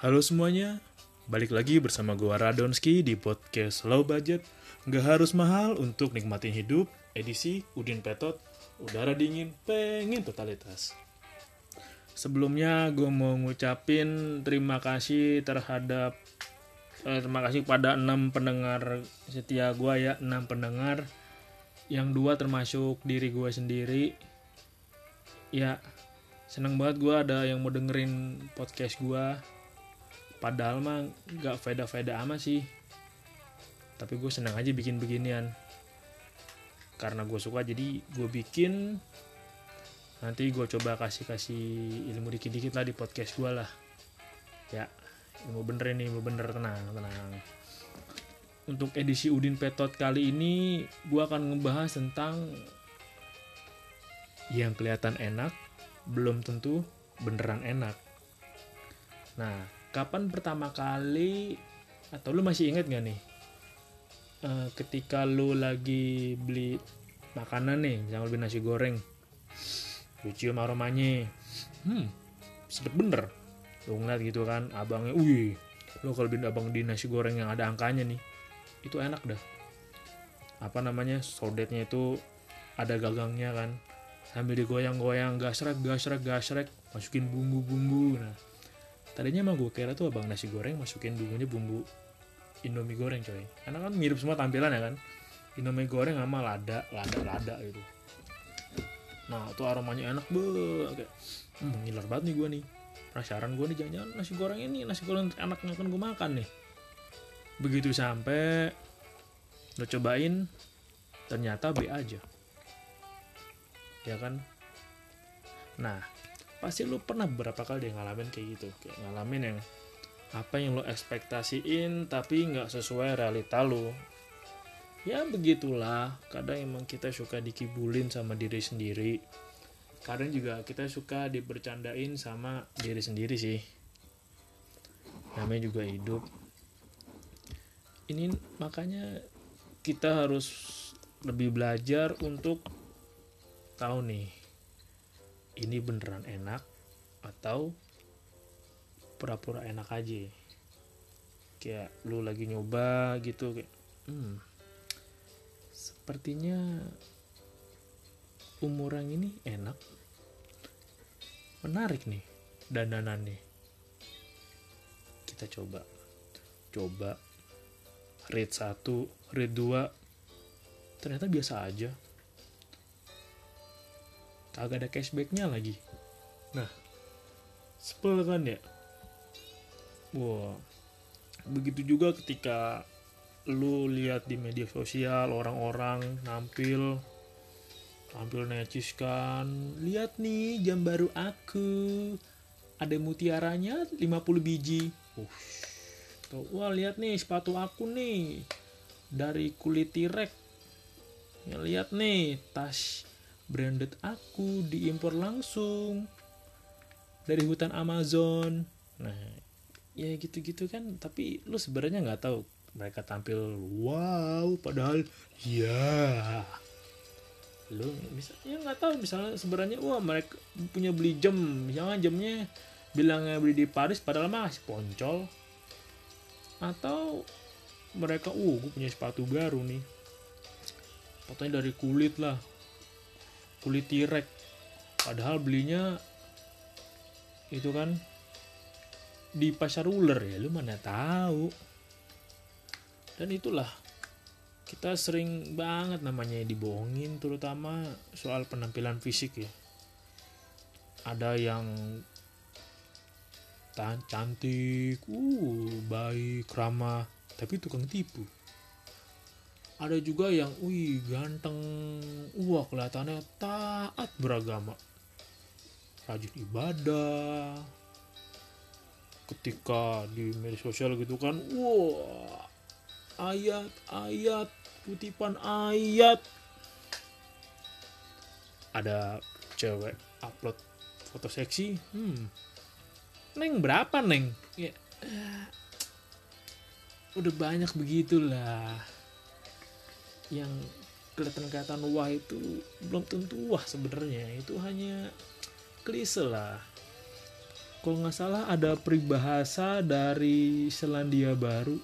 Halo semuanya, balik lagi bersama gua Radonski di podcast Low Budget. Nggak harus mahal untuk nikmatin hidup, edisi Udin Petot, udara dingin, pengen totalitas. Sebelumnya gua mau ngucapin terima kasih kepada 6 pendengar setia gue ya, 6 pendengar yang 2 termasuk diri gue sendiri ya. Seneng banget gue ada yang mau dengerin podcast gue, padahal mah gak faedah-faedah amat sih, tapi gue seneng aja bikin beginian karena gue suka. Jadi gue bikin, nanti gue coba kasih ilmu dikit-dikit lah di podcast gue lah ya. Ilmu bener tenang. Untuk edisi Udin Petot kali ini, gue akan ngebahas tentang yang kelihatan enak, belum tentu beneran enak. Nah, kapan pertama kali, atau lu masih inget gak nih, ketika lu lagi beli makanan nih, misalnya beli nasi goreng, lu cium aromanya, sedap bener. Lo ngeliat gitu kan, abangnya, lo kalau beli abang di nasi goreng yang ada angkanya nih, itu enak dah. Apa namanya, sordetnya itu ada gagangnya kan, sambil digoyang-goyang, gasrek, masukin bumbu-bumbu. Nah, tadinya emang gue kira tuh abang nasi goreng masukin bumbunya bumbu Indomie goreng coy, karena kan mirip semua tampilan ya kan, Indomie goreng sama lada gitu. Nah, itu aromanya enak banget, ngiler banget nih gue nih. Penasaran gue nih, jangan-jangan nasi goreng enak yang akan gue makan nih. Begitu sampai lo cobain, ternyata B aja, ya kan? Nah, pasti lo pernah beberapa kali ngalamin kayak gitu, kayak ngalamin yang apa yang lo ekspektasiin tapi nggak sesuai realita lo. Ya begitulah, kadang emang kita suka dikibulin sama diri sendiri. Kadang juga kita suka dibercandain sama diri sendiri sih. Namanya juga hidup. Ini makanya kita harus lebih belajar untuk tahu nih, ini beneran enak atau pura-pura enak aja. Kayak lu lagi nyoba gitu kayak, sepertinya umurang ini enak, menarik nih dandanannya, kita coba rate 1, rate 2, ternyata biasa aja, kagak ada cashbacknya lagi. Nah, sepel kan ya. Wow. Begitu juga ketika lu lihat di media sosial orang-orang tampil necis kan, lihat nih jam baru aku, ada mutiaranya 50 biji. Wah, lihat nih sepatu aku nih dari kulit T-Rex. Lihat nih tas branded aku diimpor langsung dari hutan Amazon. Nah, ya gitu-gitu kan, tapi lu sebenarnya nggak tahu mereka tampil wow, padahal ya. Lo misalnya nggak tahu, misalnya sebenarnya wah mereka punya beli jam, jangan jamnya bilangnya beli di Paris padahal masih poncol, atau mereka gue punya sepatu baru nih, sepatunya dari kulit T-Rex padahal belinya itu kan di pasar ular. Ya lu mana tahu Dan itulah, kita sering banget namanya dibohongin, terutama soal penampilan fisik ya. Ada yang cantik, baik, ramah, tapi tukang tipu. Ada juga yang ganteng, kelihatannya taat beragama, rajin ibadah. Ketika di media sosial gitu kan, ayat-ayat, kutipan ayat. Ada cewek upload foto seksi, Neng berapa Neng? Ya, udah banyak begitulah. Yang kelihatan wah itu belum tentu wah sebenarnya, itu hanya klise lah. Kalau nggak salah ada peribahasa dari Selandia Baru,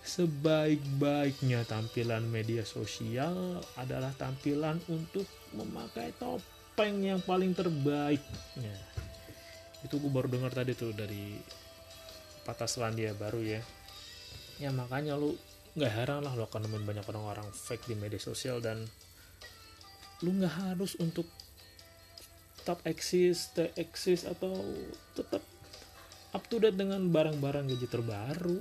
sebaik-baiknya tampilan media sosial adalah tampilan untuk memakai topeng yang paling terbaik. Nah, itu gue baru dengar tadi tuh dari patah Selandia Baru ya. Ya makanya lu nggak heran lah lo akan nemuin banyak orang-orang fake di media sosial, dan lo nggak harus untuk tetap eksis, stay eksis, atau tetap up to date dengan barang-barang gadget terbaru.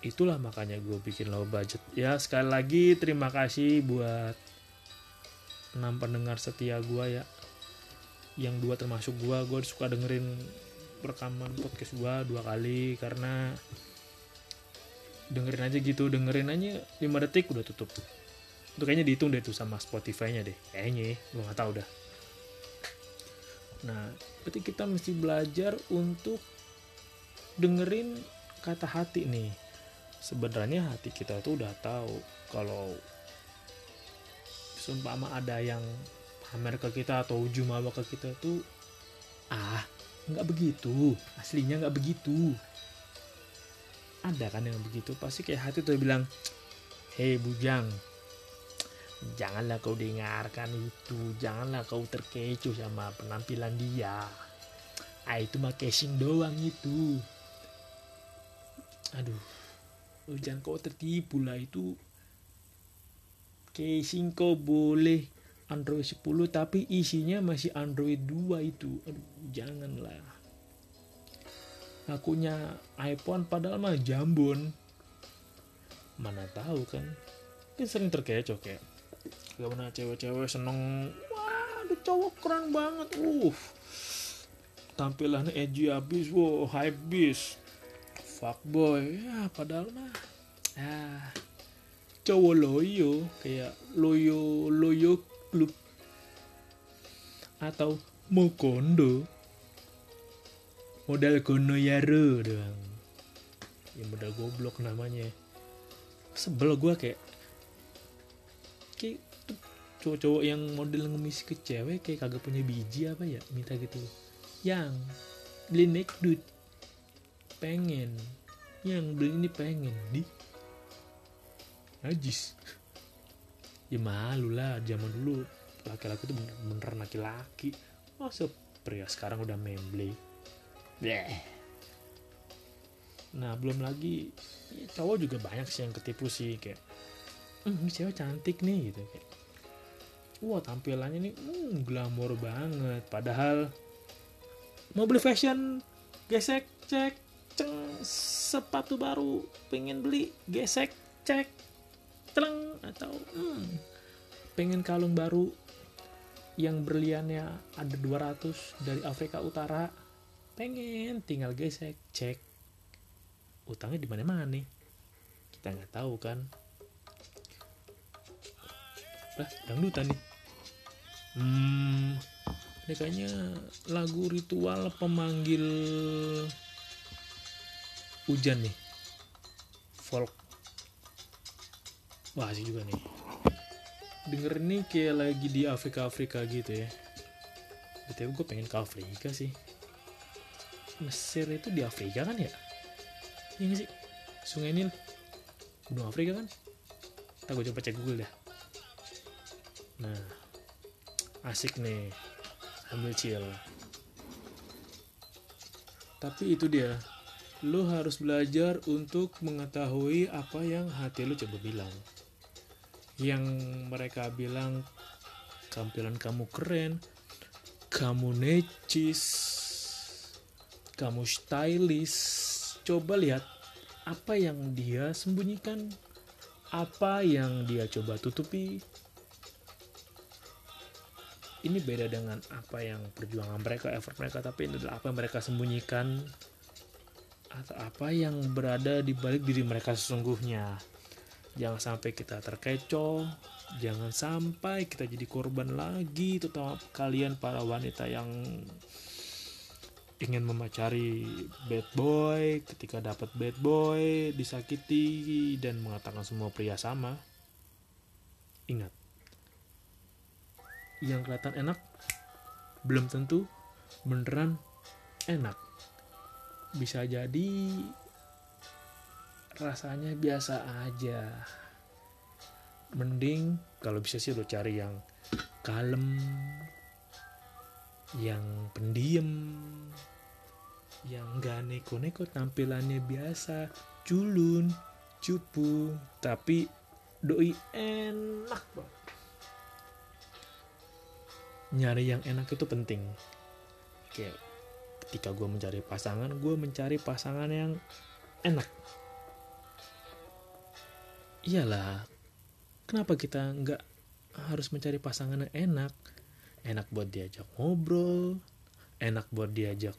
Itulah makanya gue bikin low budget. Ya sekali lagi terima kasih buat 6 pendengar setia gue ya, yang 2 termasuk gue suka dengerin rekaman podcast gue 2 kali karena dengerin aja 5 detik udah tutup. Itu kayaknya dihitung deh tuh sama Spotify-nya deh. Kayaknya, gue gak tahu dah. Nah, berarti kita mesti belajar untuk dengerin kata hati nih. Sebenarnya hati kita tuh udah tahu kalau seumpama ada yang pamer ke kita atau ujung mawa ke kita tuh, gak begitu. Aslinya gak begitu. Ada kan yang begitu, pasti kayak hati tuh bilang, hei bujang, janganlah kau dengarkan itu, janganlah kau terkecoh sama penampilan dia, itu mah casing doang itu, jangan kau tertipu lah, itu casing kau boleh Android 10 tapi isinya masih Android 2 itu, janganlah. Ngakunya iPhone padahal mah jambon. Mana tahu kan sering terkecoh kayak gimana cewek-cewek seneng, ada cowok keren banget, tampilannya edgy abis, hype beast, fuckboy ya, padahal mah cowok loyo kayak loyo klub atau mokondo. Modal gono yaro doang. Ya modal goblok namanya. Sebel gue kayak cowok-cowok yang model ngemis ke cewek kayak kagak punya biji apa ya, minta gitu. Yang beli McDut pengen, yang beli ini pengen di najis. Ya malu lah, zaman dulu laki-laki tuh beneran laki-laki. Masa pria sekarang udah memble. Nah belum lagi cowok juga banyak sih yang ketipu sih, kayak ini cewek cantik nih gitu, kayak tampilannya nih glamor banget, padahal mau beli fashion gesek cek ceng, sepatu baru pengen beli gesek cek celeng, atau pengen kalung baru yang berliannya ada 200 dari Afrika Utara, pengen tinggal gesek cek, utangnya di mana-mana nih, kita nggak tahu kan. Dangdutan nih, ini kayaknya lagu ritual pemanggil hujan nih, folk, wah asik juga nih, denger nih kayak lagi di Afrika gitu ya. Betul, gue pengen ke Afrika sih. Mesir itu di Afrika kan ya? Iya gak sih? Sungai Nil Gunung Afrika kan? Ntar gue coba cek Google dah. Nah, asik nih, ambil chill. Tapi itu dia, lu harus belajar untuk mengetahui apa yang hati lu coba bilang. Yang mereka bilang tampilan kamu keren, kamu necis, kamu stylish. Coba lihat apa yang dia sembunyikan, apa yang dia coba tutupi. Ini beda dengan apa yang perjuangan mereka, effort mereka, tapi ini adalah apa yang mereka sembunyikan atau apa yang berada di balik diri mereka sesungguhnya. Jangan sampai kita terkecoh, jangan sampai kita jadi korban lagi, terutama kalian para wanita yang ingin memacari bad boy. Ketika dapat bad boy, disakiti dan mengatakan semua pria sama. Ingat, yang kelihatan enak belum tentu beneran enak. Bisa jadi rasanya biasa aja. Mending kalau bisa sih lo cari yang kalem, yang pendiam, yang gak neko-neko, tampilannya biasa, culun, cupu, tapi doi enak banget. Nyari yang enak itu penting. Kayak ketika gue mencari pasangan yang enak. Iyalah, kenapa kita nggak harus mencari pasangan yang enak? Enak buat diajak ngobrol, enak buat diajak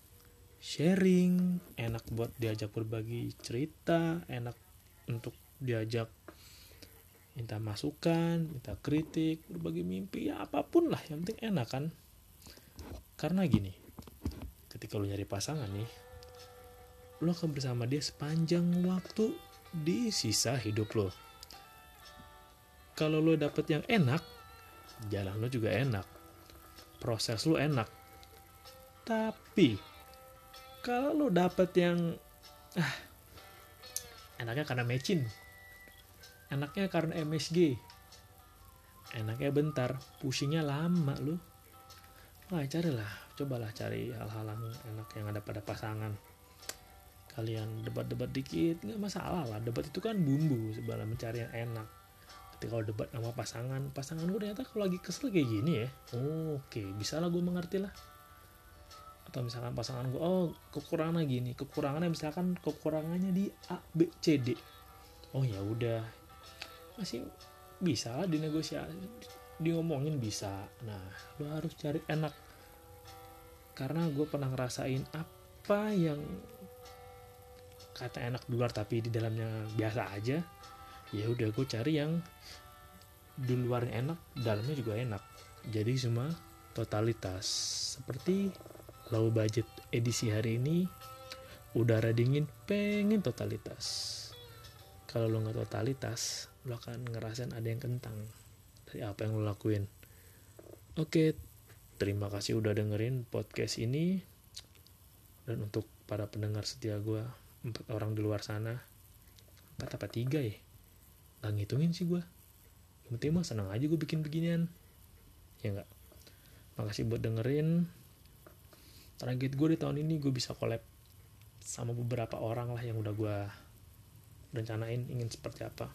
sharing, enak buat diajak berbagi cerita, enak untuk diajak minta masukan, minta kritik, berbagi mimpi, ya apapun lah, yang penting enak kan. Karena gini, ketika lu nyari pasangan nih, lu akan bersama dia sepanjang waktu di sisa hidup lo. Kalau lo dapet yang enak, jalan lo juga enak, proses lo enak. Tapi kalau lo dapet yang enaknya karena mecin, enaknya karena MSG, enaknya bentar, pusingnya lama lo. Nah, cobalah cari hal-hal yang enak yang ada pada pasangan. Kalian debat-debat dikit, nggak masalah lah. Debat itu kan bumbu sebelum mencari yang enak. Ketika kalau debat sama pasangan gue ternyata kalau lagi kesel kayak gini ya, oke, bisa lah gue mengerti lah. Atau misalkan pasangan gue, kekurangannya gini, kekurangannya di A, B, C, D. Oh ya udah, masih bisa lah dinegosiasi, diomongin bisa. Nah, lo harus cari enak. Karena gue pernah ngerasain apa yang kata enak di luar tapi di dalamnya biasa aja. Ya udah, gue cari yang di luar enak, dalamnya juga enak. Jadi semua totalitas. Seperti low budget edisi hari ini, udara dingin pengen totalitas. Kalau lo nggak totalitas, lo akan ngerasain ada yang kentang dari apa yang lo lakuin. Oke, terima kasih udah dengerin podcast ini. Dan untuk para pendengar setia gue, 4 orang di luar sana, 4 apa 3 ya, gak ngitungin sih gue. Yang penting mah senang aja gue bikin beginian, ya gak? Makasih buat dengerin. Target gue di tahun ini gue bisa collab sama beberapa orang lah yang udah gue rencanain ingin seperti apa.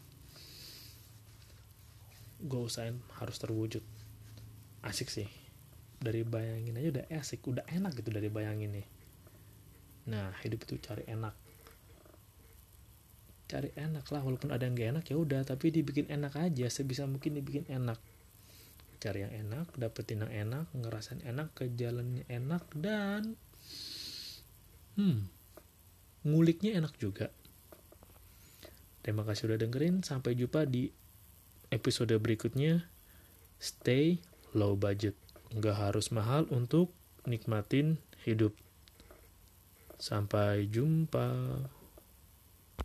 Gue usahain harus terwujud. Asik sih, dari bayangin aja udah asik, udah enak gitu dari bayangin nih. Nah, hidup itu cari enak, cari enak lah. Walaupun ada yang gak enak, ya udah, tapi dibikin enak aja, sebisa mungkin dibikin enak. Cari yang enak, dapetin yang enak, ngerasain enak, ke jalannya enak, dan nguliknya enak juga. Terima kasih udah dengerin, sampai jumpa di episode berikutnya. Stay low budget, gak harus mahal untuk nikmatin hidup. Sampai jumpa.